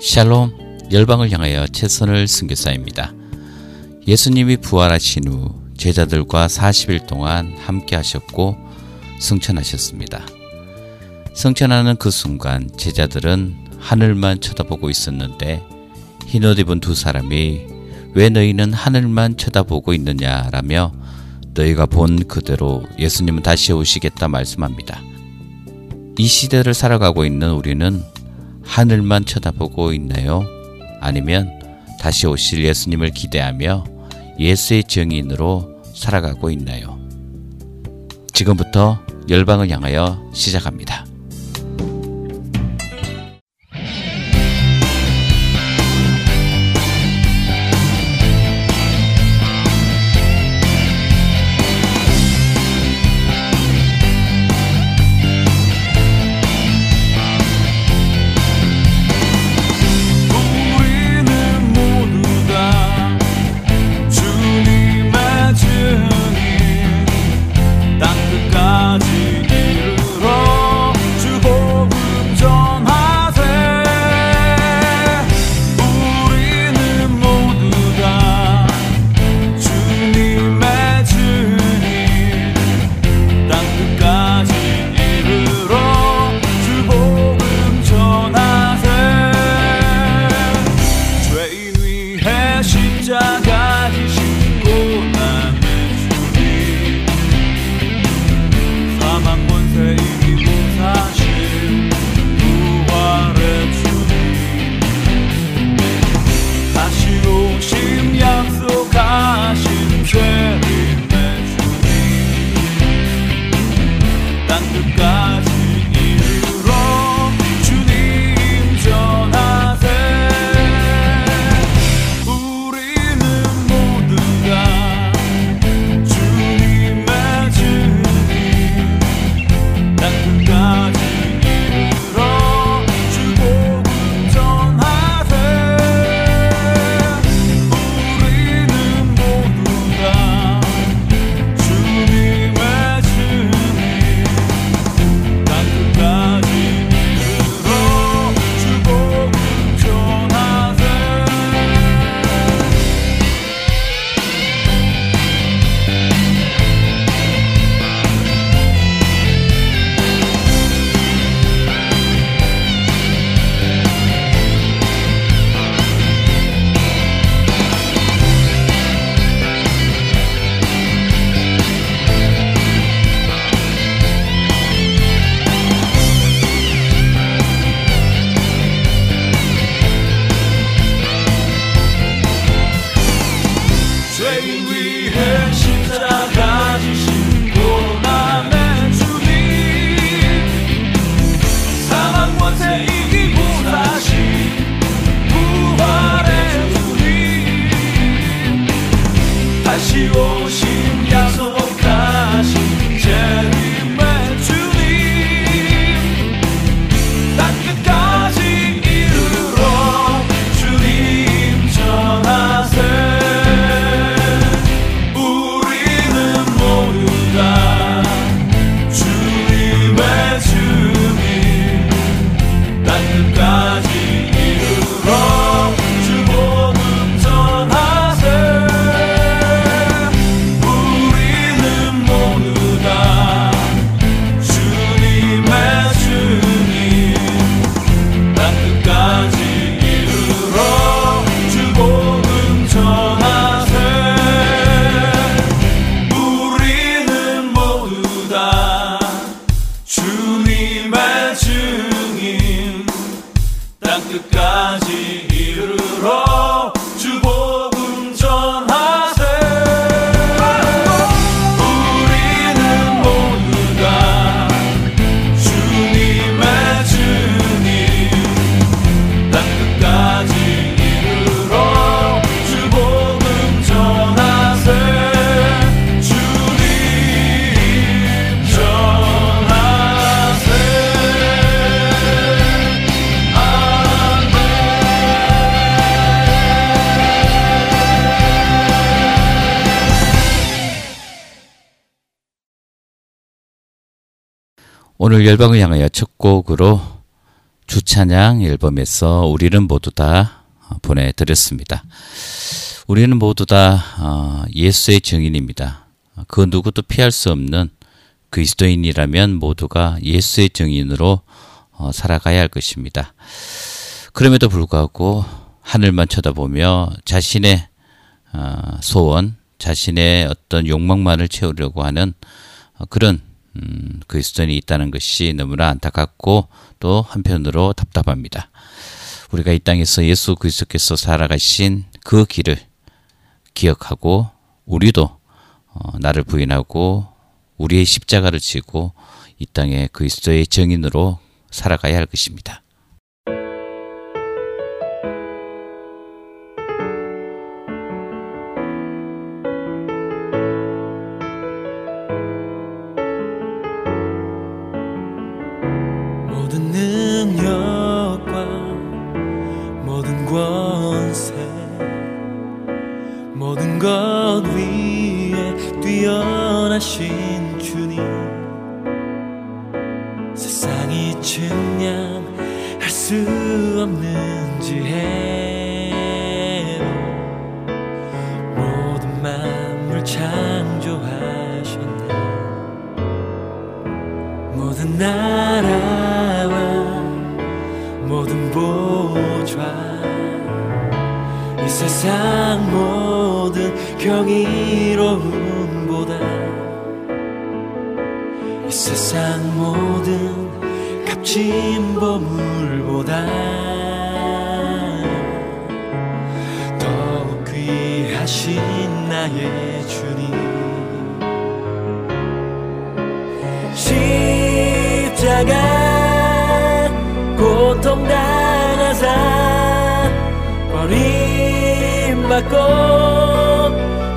샬롬 열방을 향하여 최선을 선교사입니다. 예수님이 부활하신 후 제자들과 40일 동안 함께 하셨고 승천하셨습니다. 승천하는 그 순간 제자들은 하늘만 쳐다보고 있었는데 흰옷 입은 두 사람이 왜 너희는 하늘만 쳐다보고 있느냐라며 너희가 본 그대로 예수님은 다시 오시겠다 말씀합니다. 이 시대를 살아가고 있는 우리는 하늘만 쳐다보고 있나요? 아니면 다시 오실 예수님을 기대하며 예수의 증인으로 살아가고 있나요? 지금부터 열방을 향하여 시작합니다. 오늘 열방을 향하여 첫 곡으로 주찬양 앨범에서 우리는 모두 다 보내드렸습니다. 우리는 모두 다 예수의 증인입니다. 그 누구도 피할 수 없는 그리스도인이라면 모두가 예수의 증인으로 살아가야 할 것입니다. 그럼에도 불구하고 하늘만 쳐다보며 자신의 소원, 자신의 어떤 욕망만을 채우려고 하는 그런 그리스도인이 있다는 것이 너무나 안타깝고 또 한편으로 답답합니다. 우리가 이 땅에서 예수 그리스도께서 살아가신 그 길을 기억하고 우리도 나를 부인하고 우리의 십자가를 지고 이 땅에 그리스도의 증인으로 살아가야 할 것입니다. 모든 능력과 모든 권세 모든 것 위에 뛰어나신 주님 세상이 측량할 수 없는 지혜로 모든 만물 창조하셨네 모든 나라와 모든 보좌 이 세상 모든 경이로움보다 이 세상 모든 값진 보물보다 더욱 귀하신 나의 주님 십자가 고통당하사 버리 받고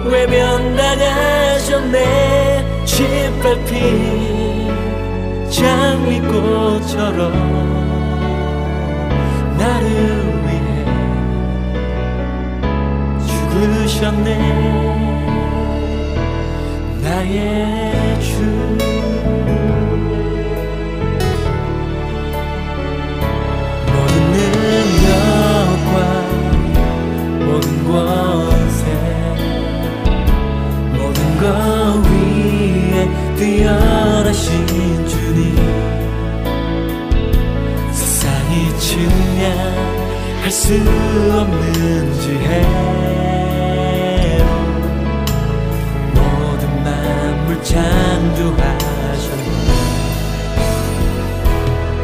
외면당하셨네 짓밟힌 장미꽃처럼 나를 위해 죽으셨네 나의 주 권세 모든 것 위에 뛰어나신 주님 세상이 측량할 수 없는 지혜로 모든 만물 창조하셨네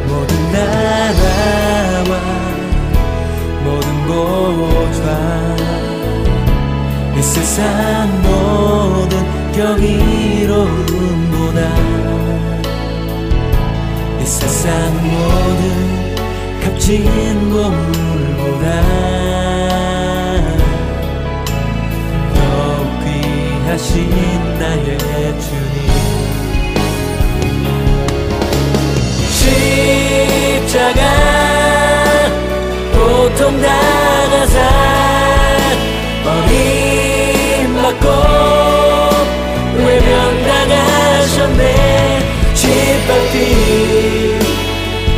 모든 나라와 모든 보좌 이 세상 모든 경이로움보다 이 세상 모든 값진 보물보다 더욱 귀하신 나의 주님 십자가 고통당하사 외면당하셨네 짓밟힌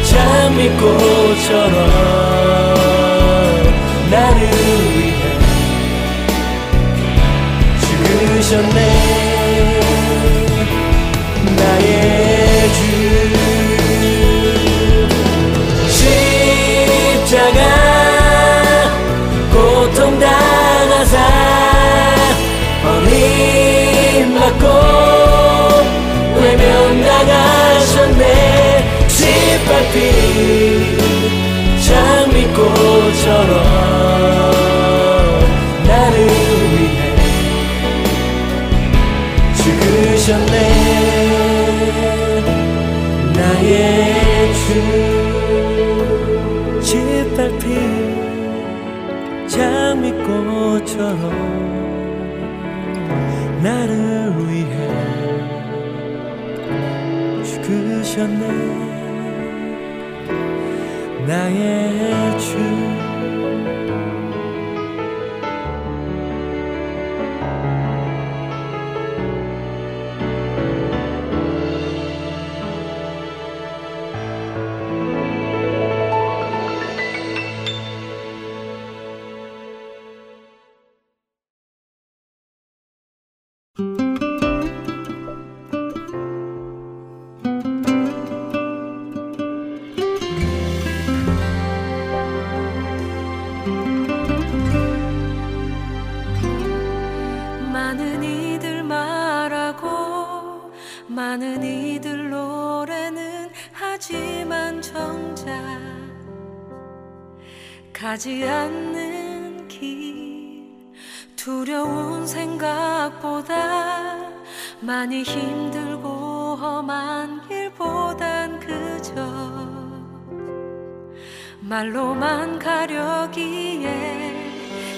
장미꽃처럼 나를 위해 죽으셨네 나의 주 십자가 고통당하사 버림받고 외면당하셨네 짓밟힌 장미꽃처럼 나를 위해 죽으셨네 나의 주 짓밟힌 장미꽃처럼 나를 위해 죽으셨네 나의 주 가지 않는 길, 두려운 생각보다 많이 힘들고 험한 길보단 그저 말로만 가려기에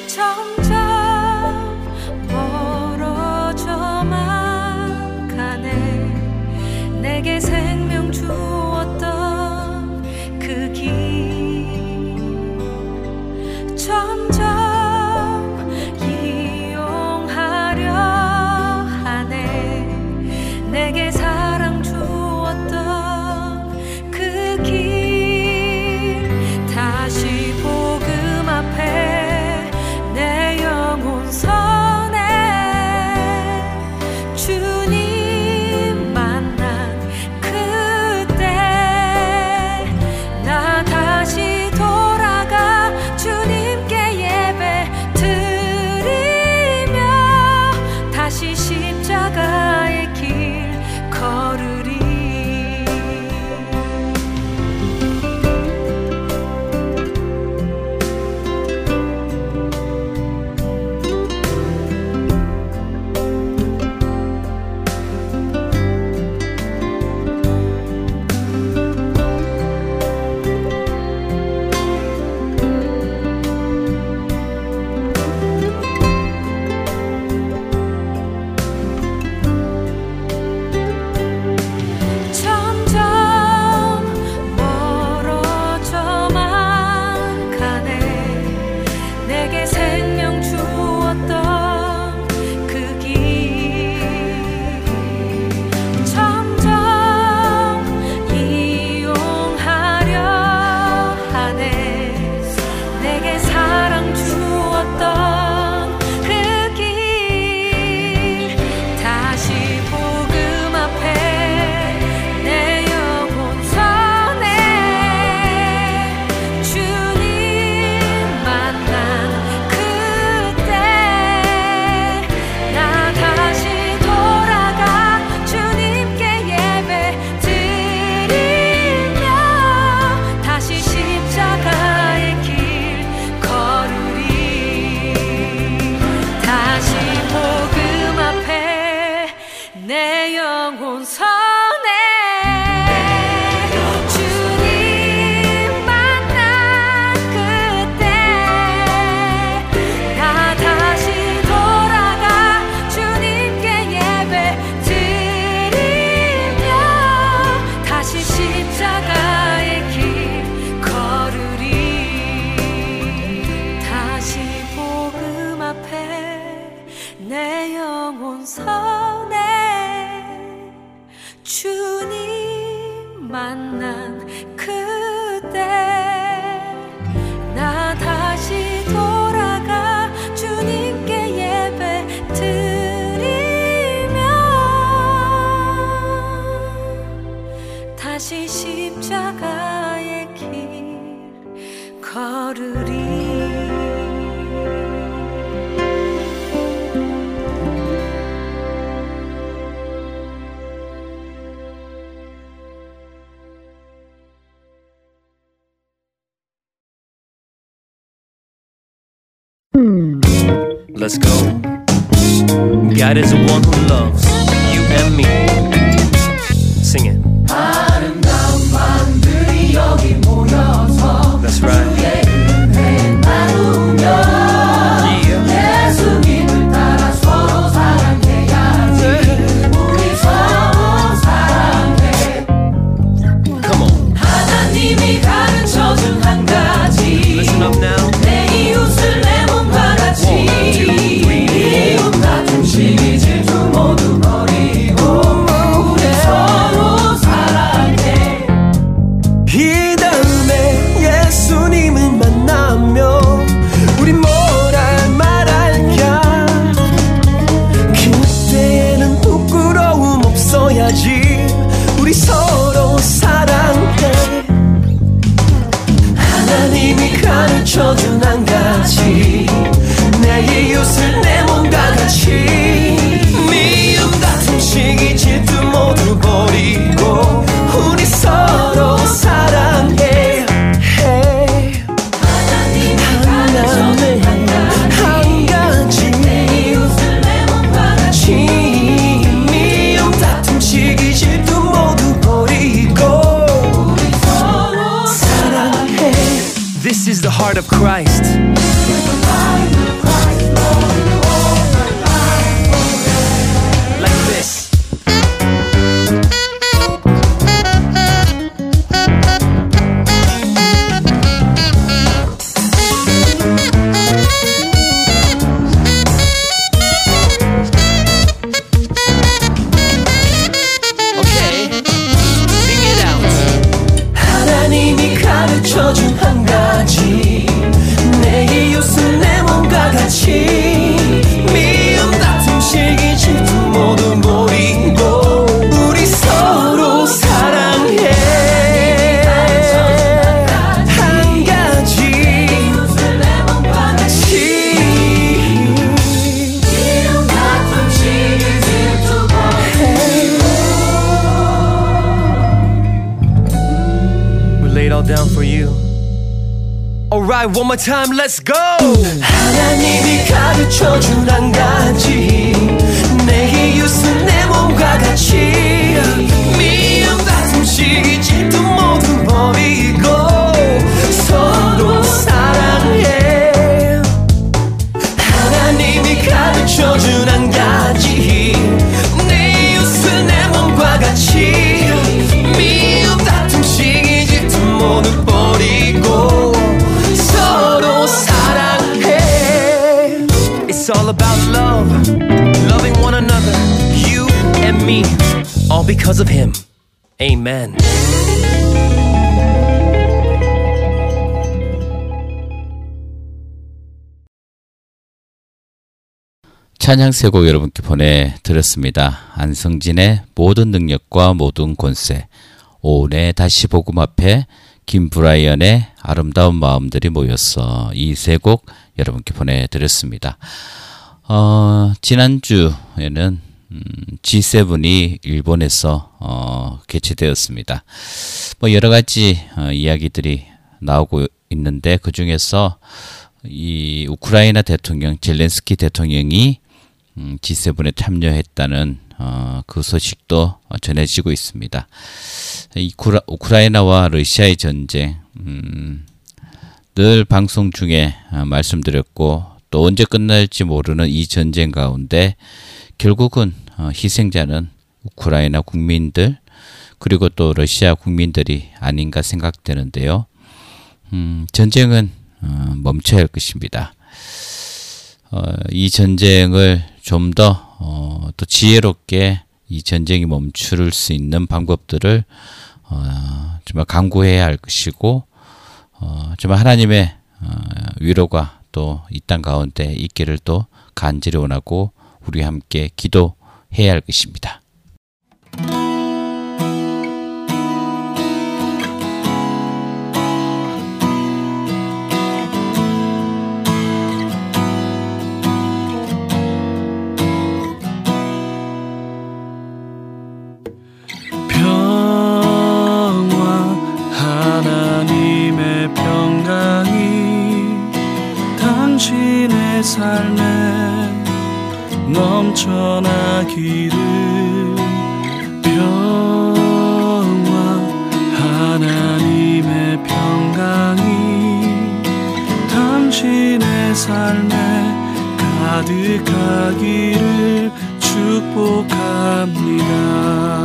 점점 멀어져만 가네. 내게 생명 주었던 그 길 점점 내게 사랑 주었던 그 길, 다시 복음 앞에 내 영혼 선해. 주님 만난 그때 나 다시 돌아가 주님께 예배 드리며 다시 십자가의 길 걸으리. Let's go. God is the one who loves you and me. Sing it. 아름다운 마음들이 여기 모여서 That's right. 주의 은혜 나누며 예수 님을 따라 서로 사랑해야지. 우리 서로 사랑해. Come on. 하나님이 가르쳐 준 한 가지. Listen up now. 가르쳐준 한 가지 내 이웃을 내 몸과 같이 미움 같은 시기 질투 모두 버리고 우리 서로 사랑해. Hey. 하나님 heart of Christ. One more time, let's go. 하나님이 가르쳐준 한 가지, 내게 유순 내 몸과 같이, 미움 다툼 시기 질투 모두 버리고 서로 사랑해. 하나님이 가르쳐준 한 가지, 내 유순 내 몸과 같이, 미움 다툼 시기 질투 모두 버리고. It's all about love, loving one another, you and me, all because of him. Amen. 찬양 세 곡 여러분께 보내드렸습니다. 안성진의 모든 능력과 모든 권세, 오은의 다시 복음 앞에, 김브라이언의 아름다운 마음들이 모였어. 이 세 곡 여러분께 보내드렸습니다. 지난주에는 G7이 일본에서 개최되었습니다. 뭐 여러가지 이야기들이 나오고 있는데, 그 중에서 이 우크라이나 대통령 젤렌스키 대통령이 G7에 참여했다는 그 소식도 전해지고 있습니다. 우크라이나와 러시아의 전쟁, 늘 방송 중에 말씀드렸고, 또 언제 끝날지 모르는 이 전쟁 가운데 결국은 희생자는 우크라이나 국민들, 그리고 또 러시아 국민들이 아닌가 생각되는데요. 전쟁은 멈춰야 할 것입니다. 이 전쟁을 좀 더 또 지혜롭게 이 전쟁이 멈출 수 있는 방법들을 정말 강구해야 할 것이고, 정말 하나님의 위로가 또 이 땅 가운데 있기를 또 간절히 원하고, 우리 함께 기도해야 할 것입니다. 삶에 넘쳐나기를, 평화 하나님의 평강이 당신의 삶에 가득하기를 축복합니다.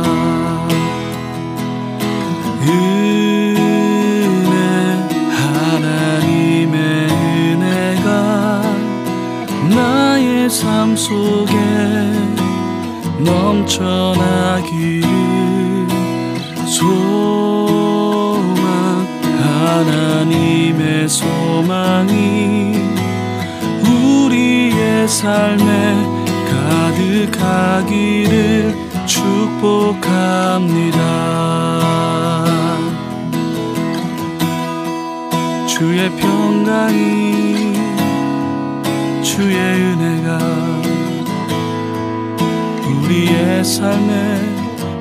나의 삶 속에 넘쳐나기를, 소망 하나님의 소망이 우리의 삶에 가득하기를 축복합니다. 주의 평강이, 주의 은혜가 우리의 삶에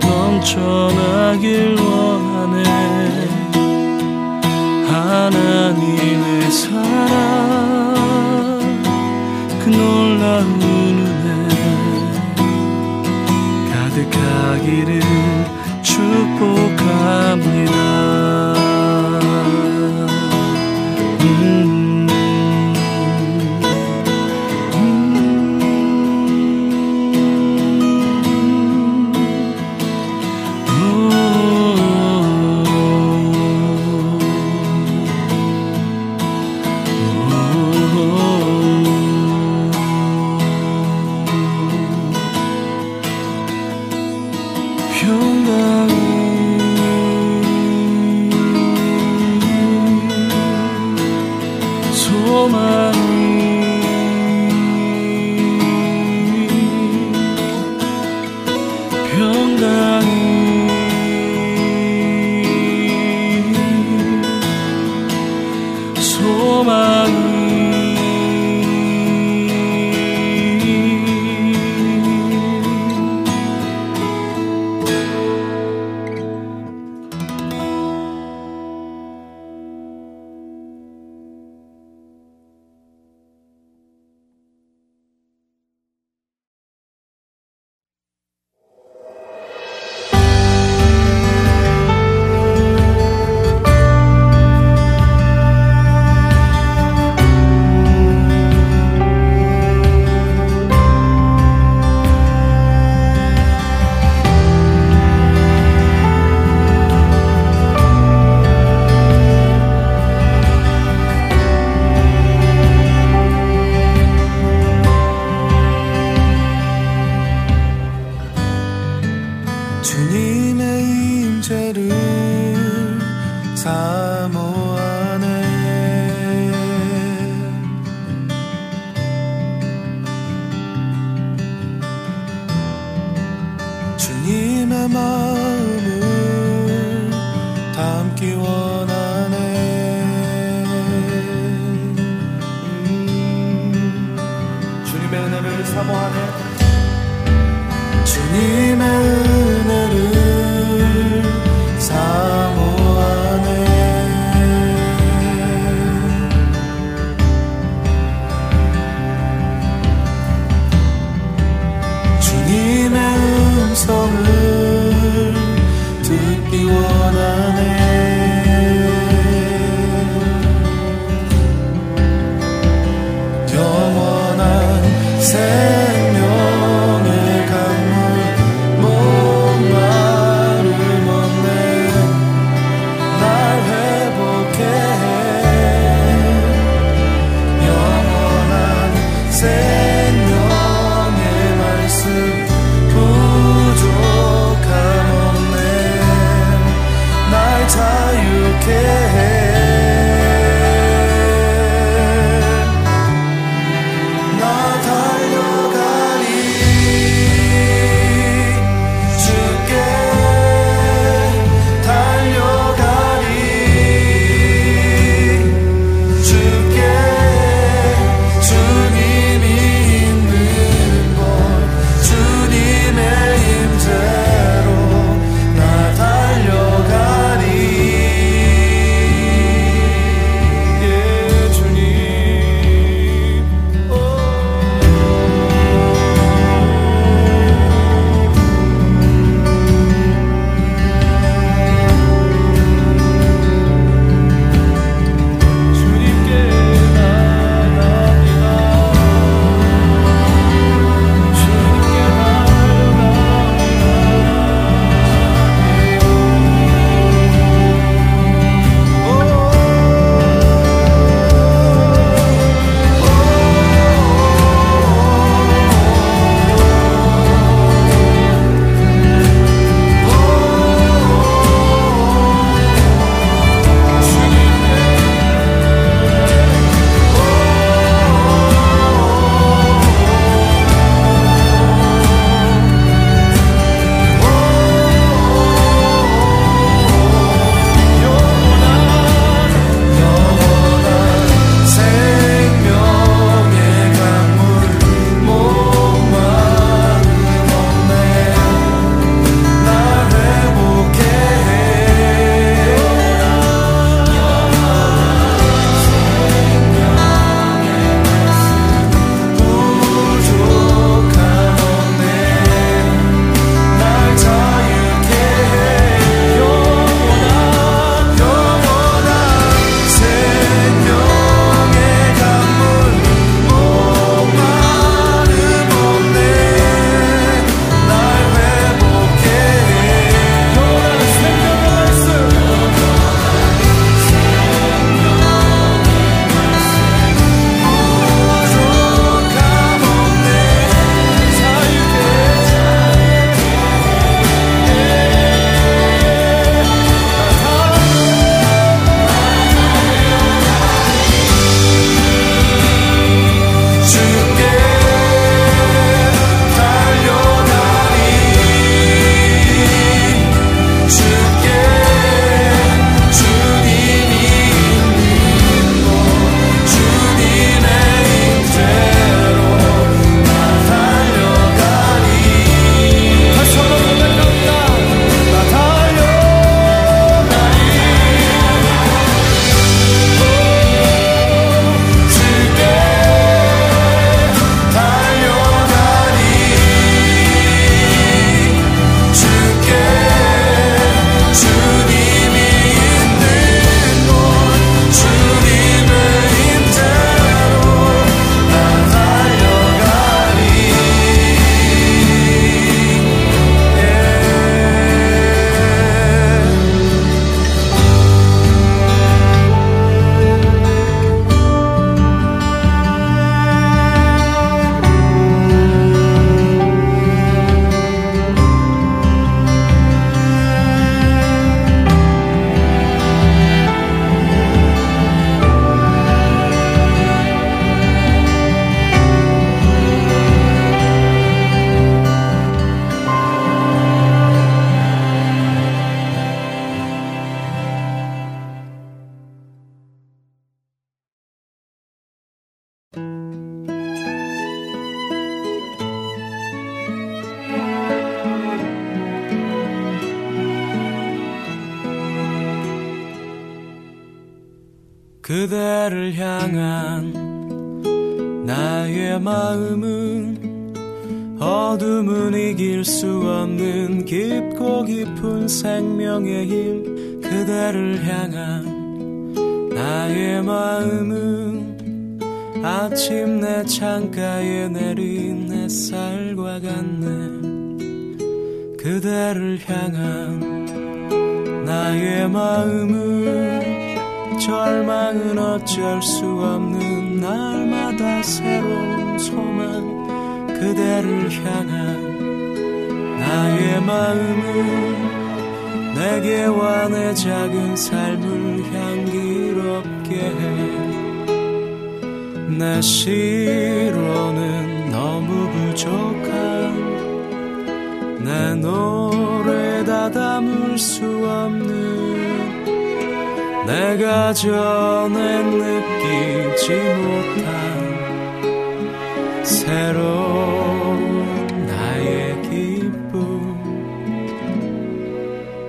넘쳐나길 원하네. 하나님의 사랑, 그 놀라운 은혜 가득하기를 축복합니다. 생명의 강물 그대를 향한 나의 마음은 어둠은 이길 수 없는 깊고 깊은 생명의 힘. 그대를 향한 나의 마음은 아침 내 창가에 내린 햇살과 같네. 그대를 향한 나의 마음은 절망은 어쩔 수 없는 날마다 새로운 소망. 그대를 향한 나의 마음은 내게와 내 작은 삶을 향기롭게 해. 내 시로는 너무 부족한 내 노래 다 담을 수 없는 내가 전엔 느끼지 못한 새로운 나의 기쁨.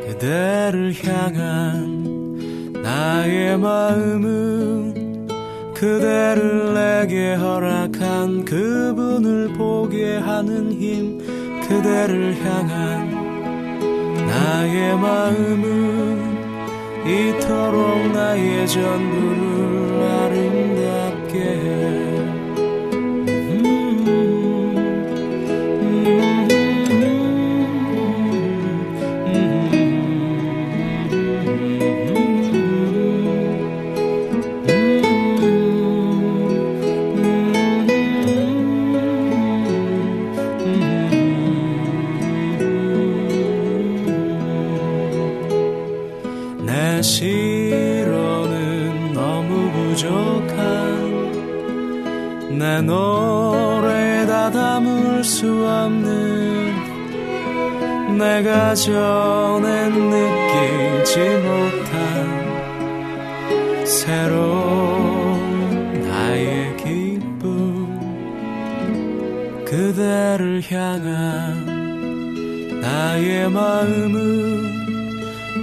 그대를 향한 나의 마음은 그대를 내게 허락한 그분을 보게 하는 힘. 그대를 향한 나의 마음은 이토록 나의 전부를 아름답게 해. 시로는 너무 부족한 내 노래 다 담을 수 없는 내가 전엔 느끼지 못한 새로운 나의 기쁨. 그대를 향한 나의 마음은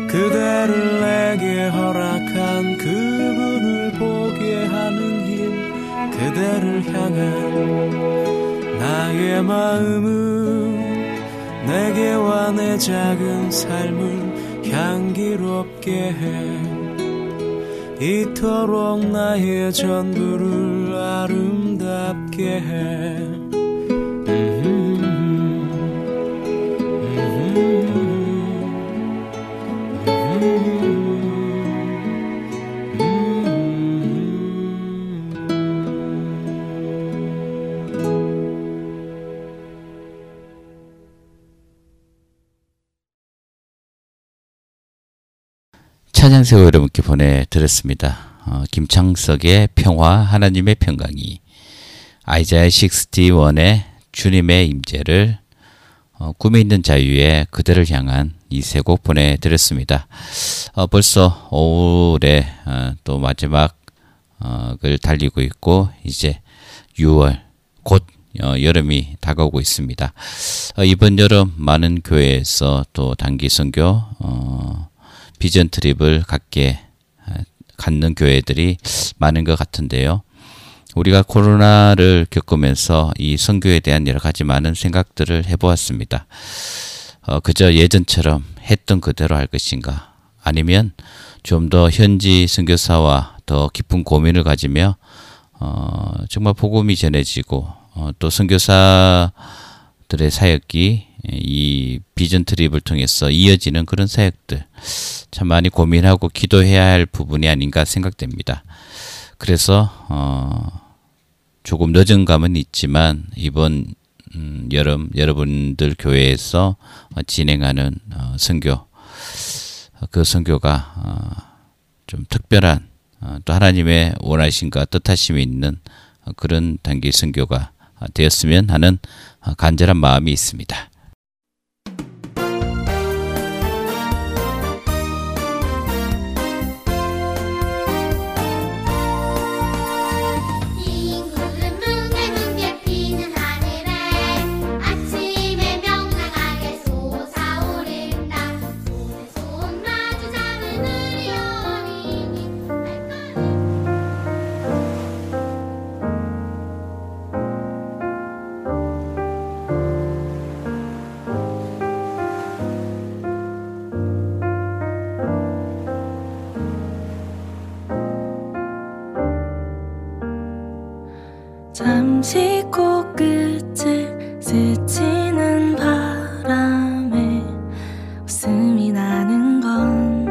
그대를 내게 허락한 그분을 보게 하는 힘. 그대를 향한 나의 마음은 내게와 내 작은 삶을 향기롭게 해. 이토록 나의 전부를 아름답게 해. 찬양새우 여러분께 보내드렸습니다. 김창석의 평화, 하나님의 평강이, 아이자야 61의 주님의 임재를, 꿈이 있는 자유의 그대를 향한 이 세 곡 보내드렸습니다. 벌써 5월에 또 마지막을 달리고 있고 이제 6월 곧 여름이 다가오고 있습니다. 이번 여름 많은 교회에서 또 단기 선교 비전 트립을 갖는 교회들이 많은 것 같은데요. 우리가 코로나를 겪으면서 이 선교에 대한 여러 가지 많은 생각들을 해보았습니다. 그저 예전처럼 했던 그대로 할 것인가, 아니면 좀 더 현지 선교사와 더 깊은 고민을 가지며 정말 복음이 전해지고 또 선교사들의 사역이 이 비전 트립을 통해서 이어지는 그런 사역들, 참 많이 고민하고 기도해야 할 부분이 아닌가 생각됩니다. 그래서 조금 늦은 감은 있지만 이번 여름 여러분들 교회에서 진행하는 선교, 그 선교가 좀 특별한, 또 하나님의 원하심과 뜻하심이 있는 그런 단기 선교가 되었으면 하는 간절한 마음이 있습니다. 잠시 코끝을 스치는 바람에 웃음이 나는 건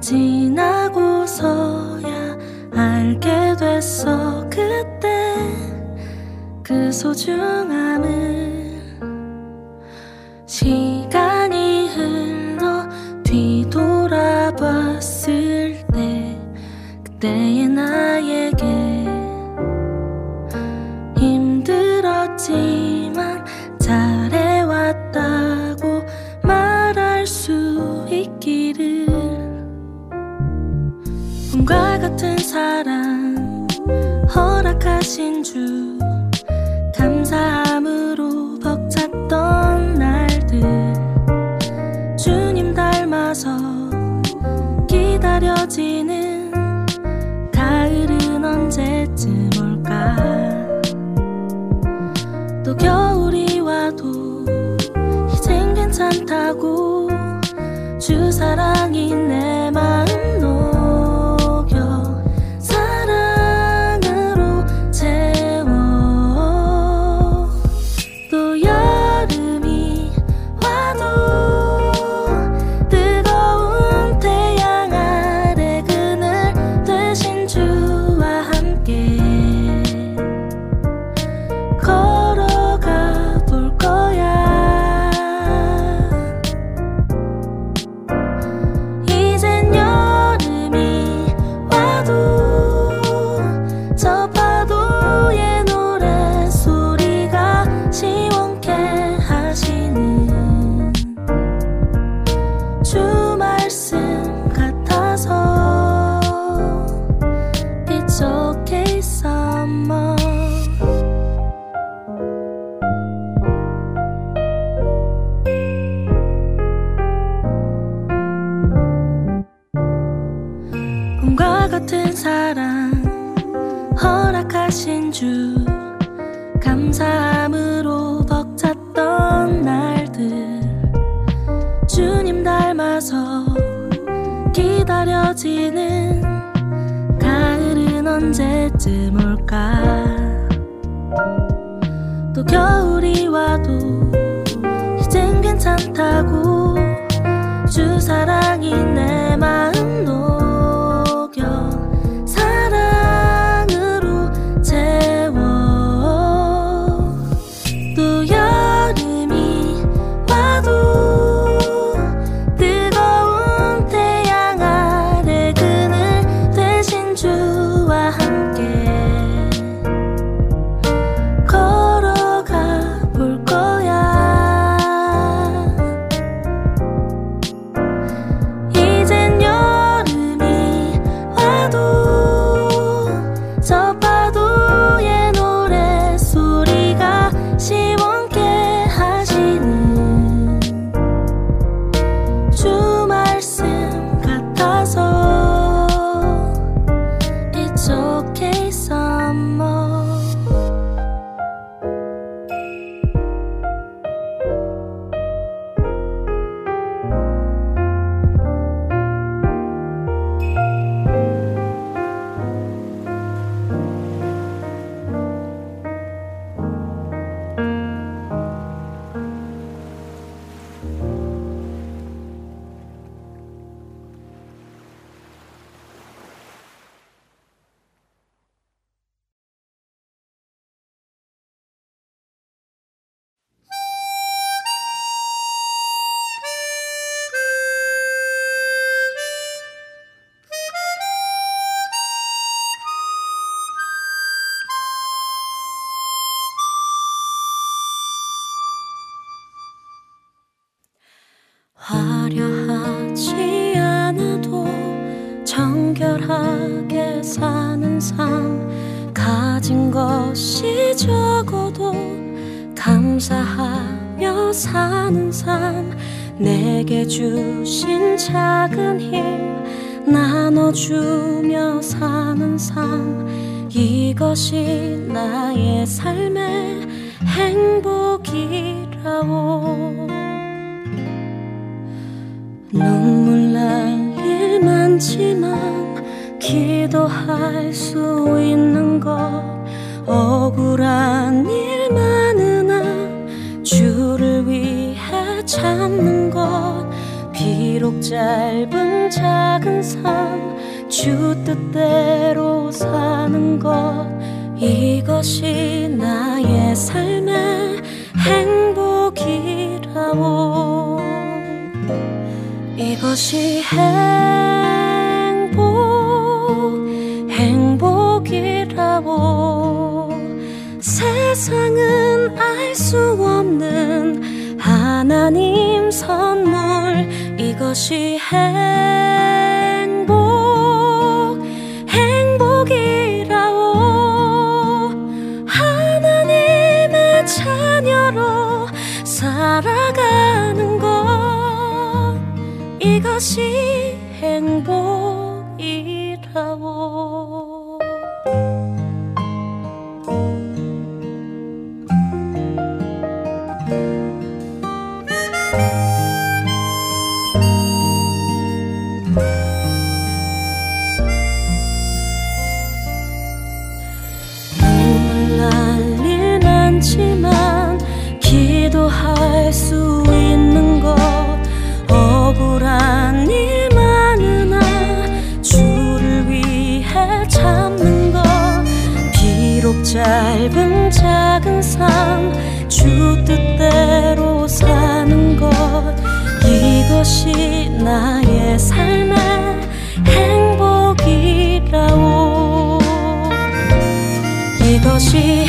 지나고서야 알게 됐어. 그때 그 소중함을. 시간이 흘러 뒤돌아봤을 때 그때의 나에게 힘들었지만 잘해왔다고 말할 수 있기를. 꿈과 같은 사랑 허락하신 주 감사함으로 벅찼던 날들 주님 닮아서 기다려지는 가을은 언제쯤 올까. 또 겨울이 와도 이젠 괜찮다고 주 사랑이 내 마음 녹여 사랑으로 채워. 또 여름이 와도 뜨거운 태양 아래 그늘 되신 주와 함께 주 감사함으로 벅찼던 날들 주님 닮아서 기다려지는 가을은 언제쯤 올까. 또 겨울이 와도 이젠 괜찮다고 주 사랑이 내 마음 녹여 화려하지 않아도 정결하게 사는 삶 가진 것이 적어도 감사하며 사는 삶 내게 주신 작은 힘 나눠주며 사는 삶 이것이 나의 삶의 행복이라오. 눈물 날 일 많지만 기도할 수 있는 것 억울한 일 많으나 주를 위해 참는 것 비록 짧은 작은 삶 주 뜻대로 사는 것 이것이 나의 삶의 행복이라오. 이것이 행복이라오. 세상은 알 수 없는 하나님 선물 이것이 행복이라오. 하나님의 자녀로 살아가는 것 이것이 행복이라오. 기도할 수 있는 것 억울한 일 많으나 주를 위해 참는 것 비록 짧은 작은 삶 주 뜻대로 사는 것 이것이 나의 삶의 행복이라오. 이것이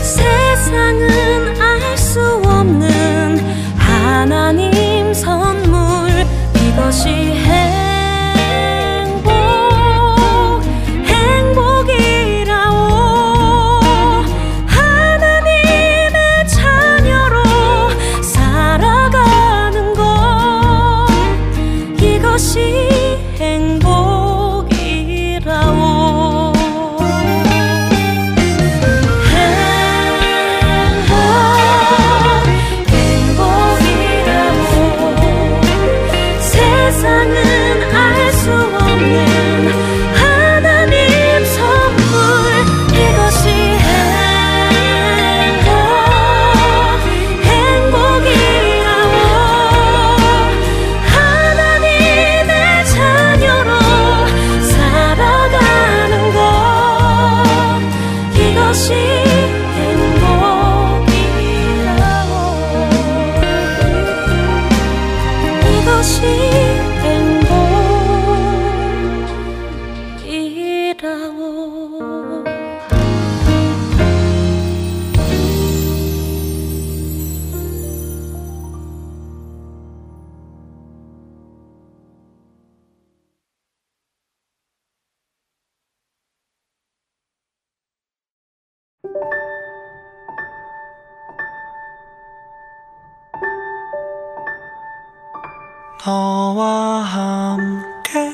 세상은 알 수 없는 하나님 선물 이것이 행복이라오. 하나님의 자녀로 살아가는 것 이것이 너와 함께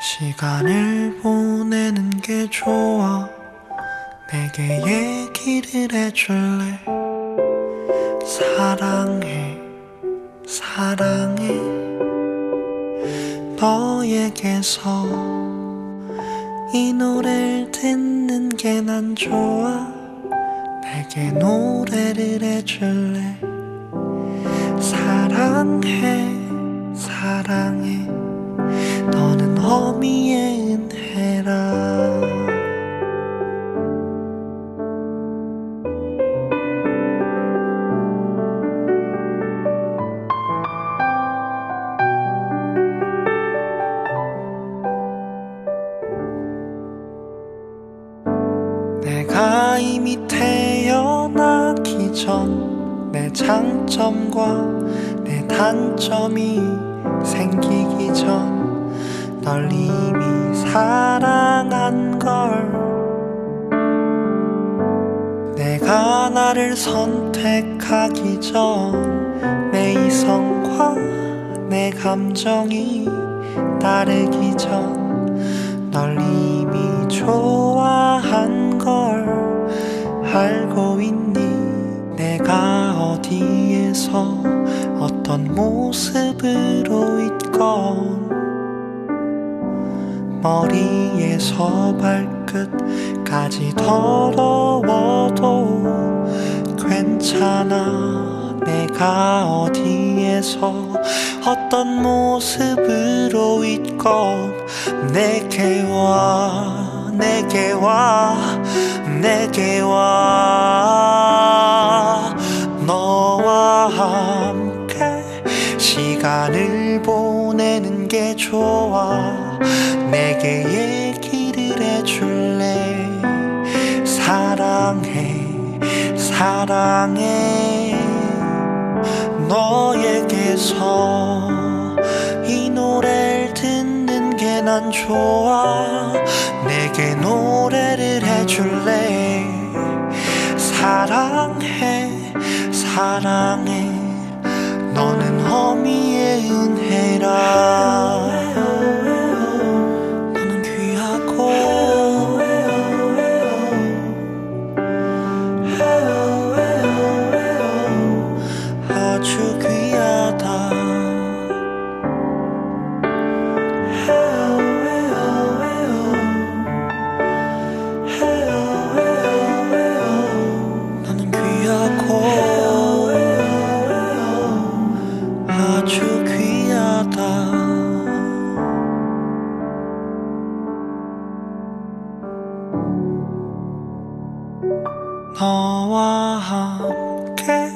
시간을 보내는 게 좋아. 내게 얘기를 해줄래? 사랑해 사랑해 너에게서 이 노래를 듣는 게 난 좋아. 내게 노래를 해줄래? 사랑해 사랑해 너는 어미의 은혜라. 내가 이미 태어나기 전 내 장점과 내 단점이 생기기 전 널 이미 사랑한 걸. 내가 나를 선택하기 전 내 이성과 내 감정이 따르기 전 널 이미 좋아한 걸 알고 있니? 내가 어디에서 어떤 모습으로 있건 머리에서 발끝까지 더러워도 괜찮아. 내가 어디에서 어떤 모습으로 있건 내게 와 너와 함께 시간을 보내는 게 좋아. 내게 얘기를 해줄래? 사랑해 너에게서 이 노래를 듣는 게 난 좋아. 내게 노래를 해줄래? 사랑해 너는 어미의 은혜라. 너와 함께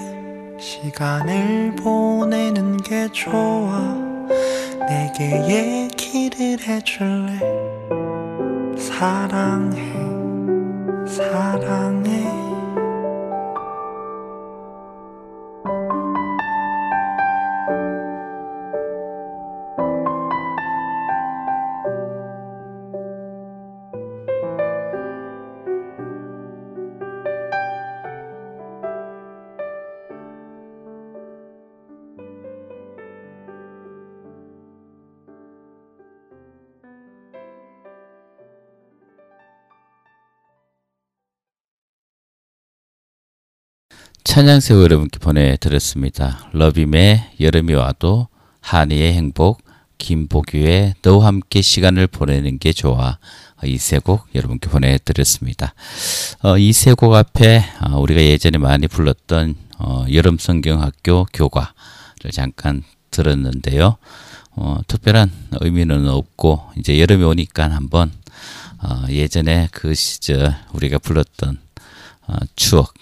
시간을 보내는 게 좋아. 내게 얘기를 해줄래? 사랑해 찬양새우 여러분께 보내드렸습니다. 러빔의 여름이 와도, 한이의 행복, 김보규의 너와 함께 시간을 보내는 게 좋아, 이 세 곡 여러분께 보내드렸습니다. 이 세 곡 앞에 우리가 예전에 많이 불렀던 여름성경학교 교과를 잠깐 들었는데요. 특별한 의미는 없고 이제 여름이 오니까 한번 예전에 그 시절 우리가 불렀던 추억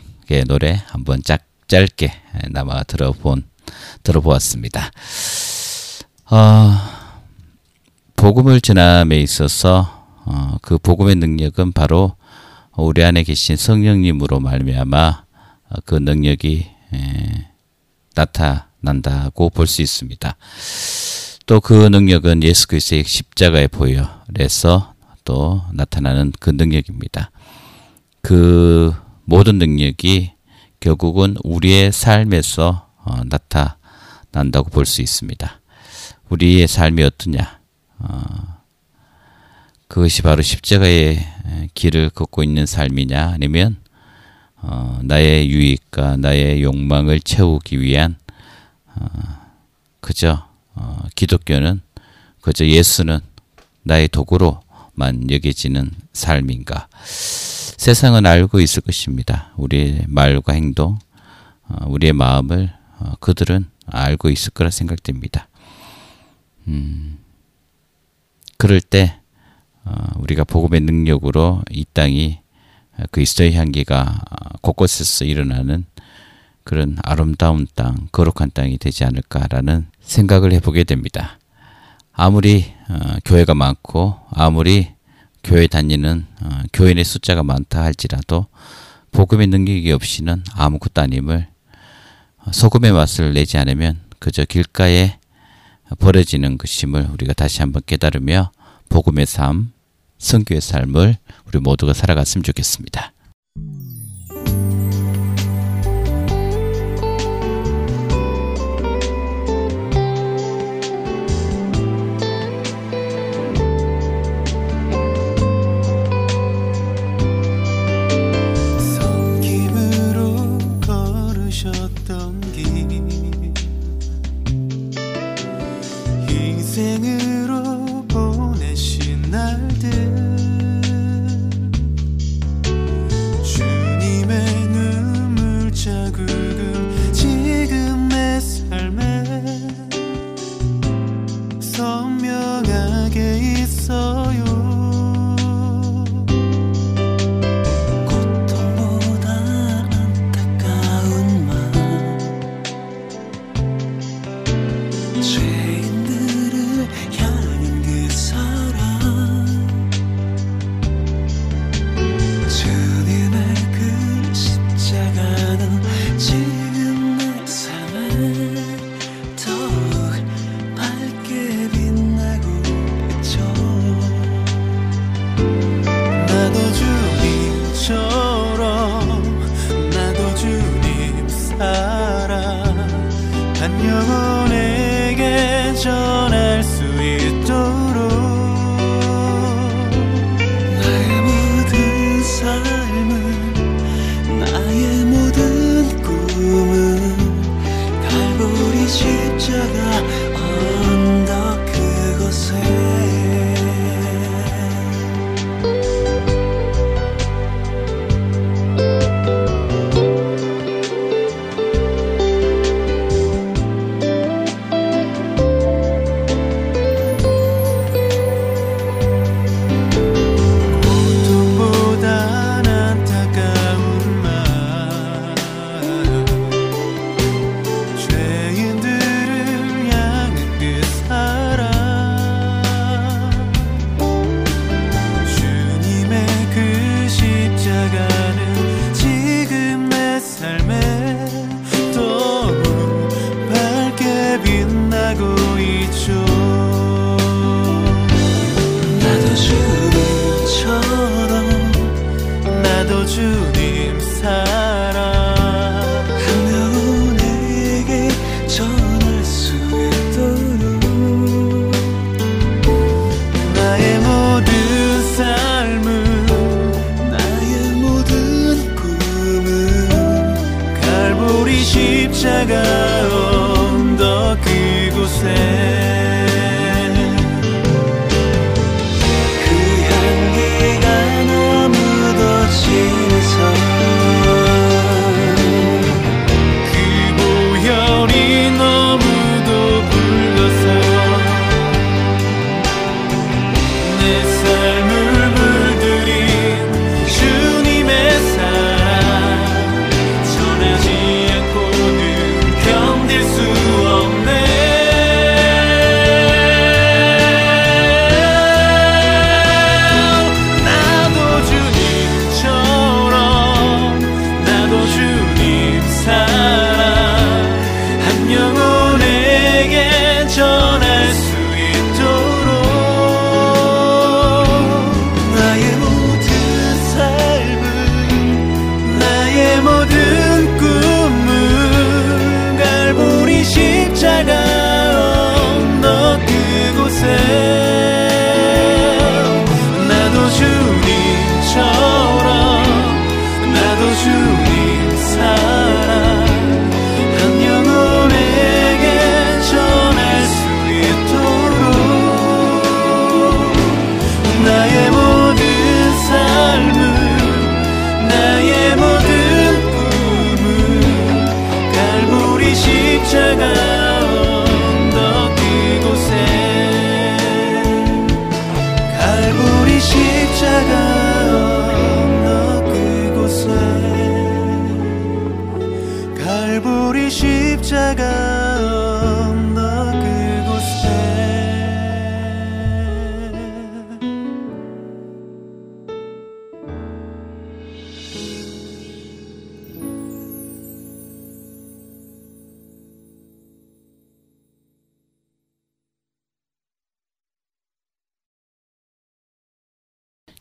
노래 한번 짧게 남아 들어보았습니다. 복음을 전함에 있어서 그 복음의 능력은 바로 우리 안에 계신 성령님으로 말미암아 그 능력이 나타난다고 볼 수 있습니다. 또 그 능력은 예수 그리스도의 십자가의 보혈에서 또 나타나는 그 능력입니다. 그 모든 능력이 결국은 우리의 삶에서 나타난다고 볼 수 있습니다. 우리의 삶이 어떠냐? 그것이 바로 십자가의 길을 걷고 있는 삶이냐? 아니면 나의 유익과 나의 욕망을 채우기 위한 기독교는 그저 예수는 나의 도구로만 여겨지는 삶인가? 세상은 알고 있을 것입니다. 우리의 말과 행동, 우리의 마음을 그들은 알고 있을 거라 생각됩니다. 그럴 때 우리가 복음의 능력으로 이 땅이 그리스도의 향기가 곳곳에서 일어나는 그런 아름다운 땅, 거룩한 땅이 되지 않을까라는 생각을 해보게 됩니다. 아무리 교회가 많고 아무리 교회 다니는 교인의 숫자가 많다 할지라도 복음의 능력이 없이는 아무것도 아님을, 소금의 맛을 내지 않으면 그저 길가에 버려지는 것임을 우리가 다시 한번 깨달으며 복음의 삶, 선교의 삶을 우리 모두가 살아갔으면 좋겠습니다. 인생으로 보내신 날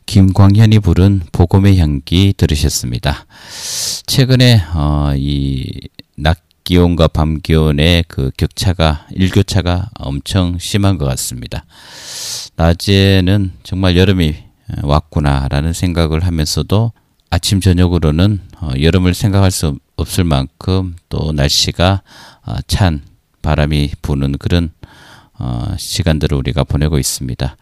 김광현이 부른 복음의 향기 들으셨습니다. 최근에 이 낮 기온과 밤 기온의 그 격차가, 일교차가 엄청 심한 것 같습니다. 낮에는 정말 여름이 왔구나라는 생각을 하면서도 아침 저녁으로는 여름을 생각할 수 없을 만큼 또 날씨가 찬 바람이 부는 그런 시간들을 우리가 보내고 있습니다.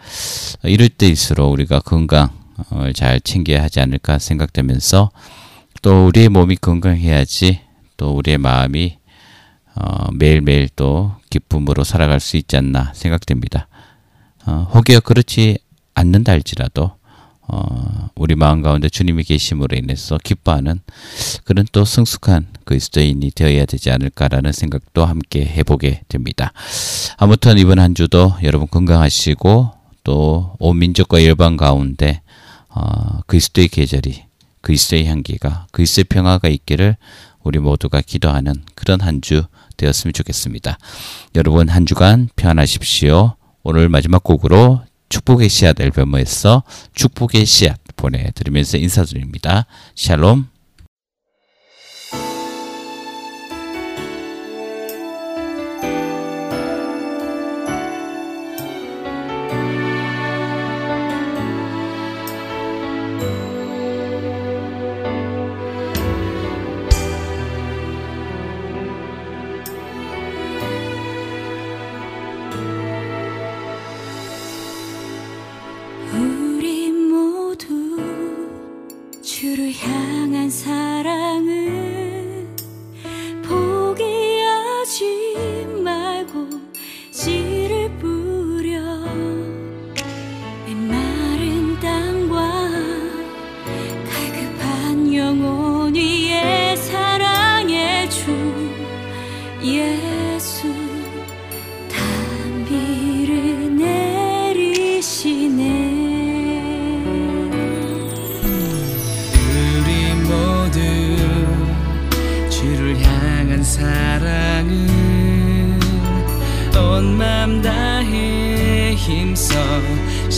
이럴 때일수록 우리가 건강을 잘 챙겨야 하지 않을까 생각되면서 또 우리의 몸이 건강해야지 또 우리의 마음이 매일매일 또 기쁨으로 살아갈 수 있지 않나 생각됩니다. 혹여 그렇지 않는다 할지라도 우리 마음 가운데 주님이 계심으로 인해서 기뻐하는 그런 또 성숙한 그리스도인이 되어야 되지 않을까라는 생각도 함께 해보게 됩니다. 아무튼 이번 한 주도 여러분 건강하시고 또 온 민족과 열방 가운데 그리스도의 계절이, 그리스도의 향기가, 그리스도의 평화가 있기를 우리 모두가 기도하는 그런 한 주 되었으면 좋겠습니다. 여러분 한 주간 평안하십시오. 오늘 마지막 곡으로 축복의 씨앗 앨범에서 축복의 씨앗 보내드리면서 인사드립니다. 샬롬.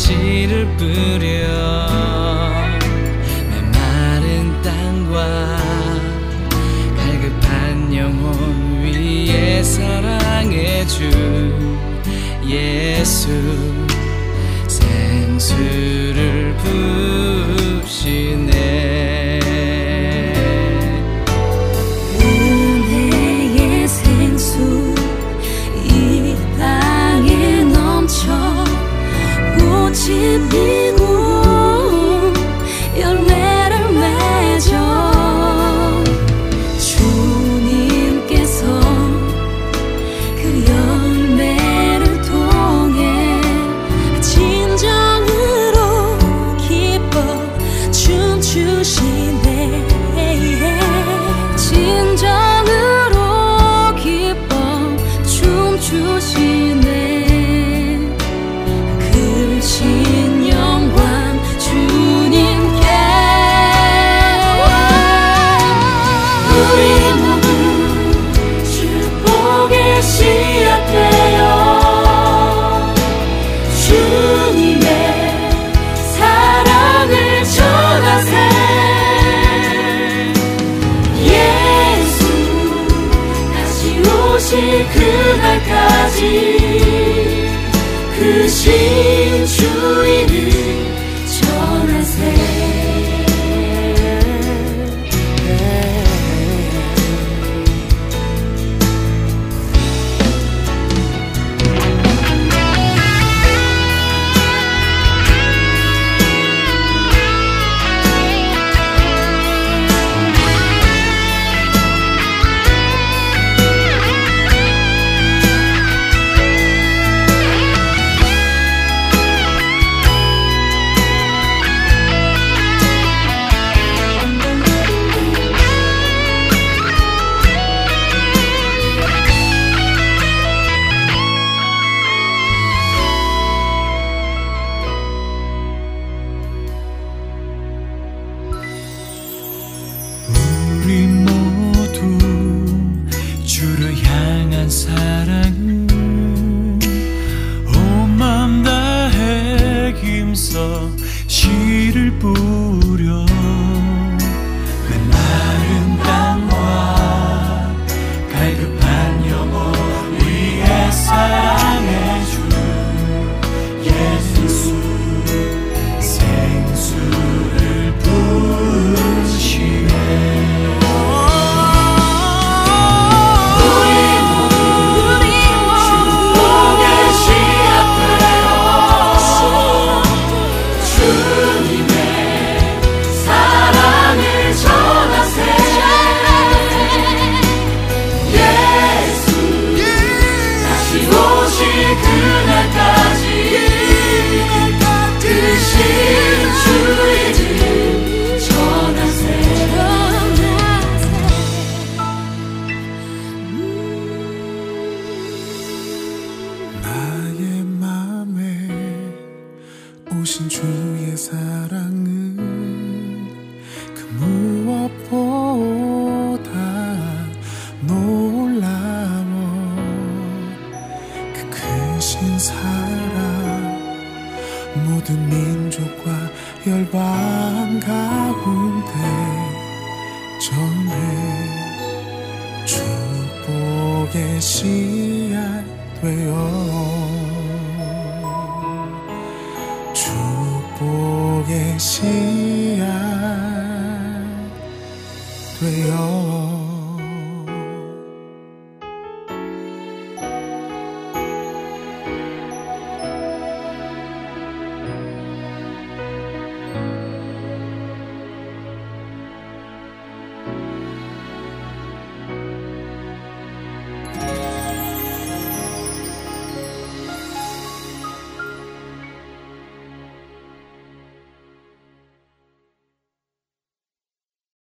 씨를 뿌려 메마른 땅과 갈급한 영혼 위에 사랑의 주 예수 생수를 부으시네. 피고 열매를 맺어 주님께서 그 열매를 통해 진정으로 기뻐 춤추시네. 진정으로 기뻐 춤추시네. 그날까지 그 신 주인을 전하세. 주복의 씨앗 되어